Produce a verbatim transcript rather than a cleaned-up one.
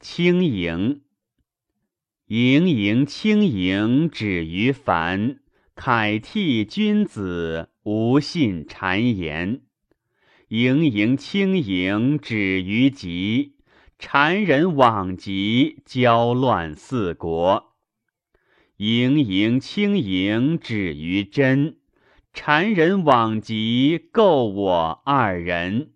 轻盈，盈盈轻盈止于凡，慨涕君子无信谗言。盈盈轻盈止于极，谗人罔极交乱四国。盈盈轻盈止于真，谗人罔极构我二人。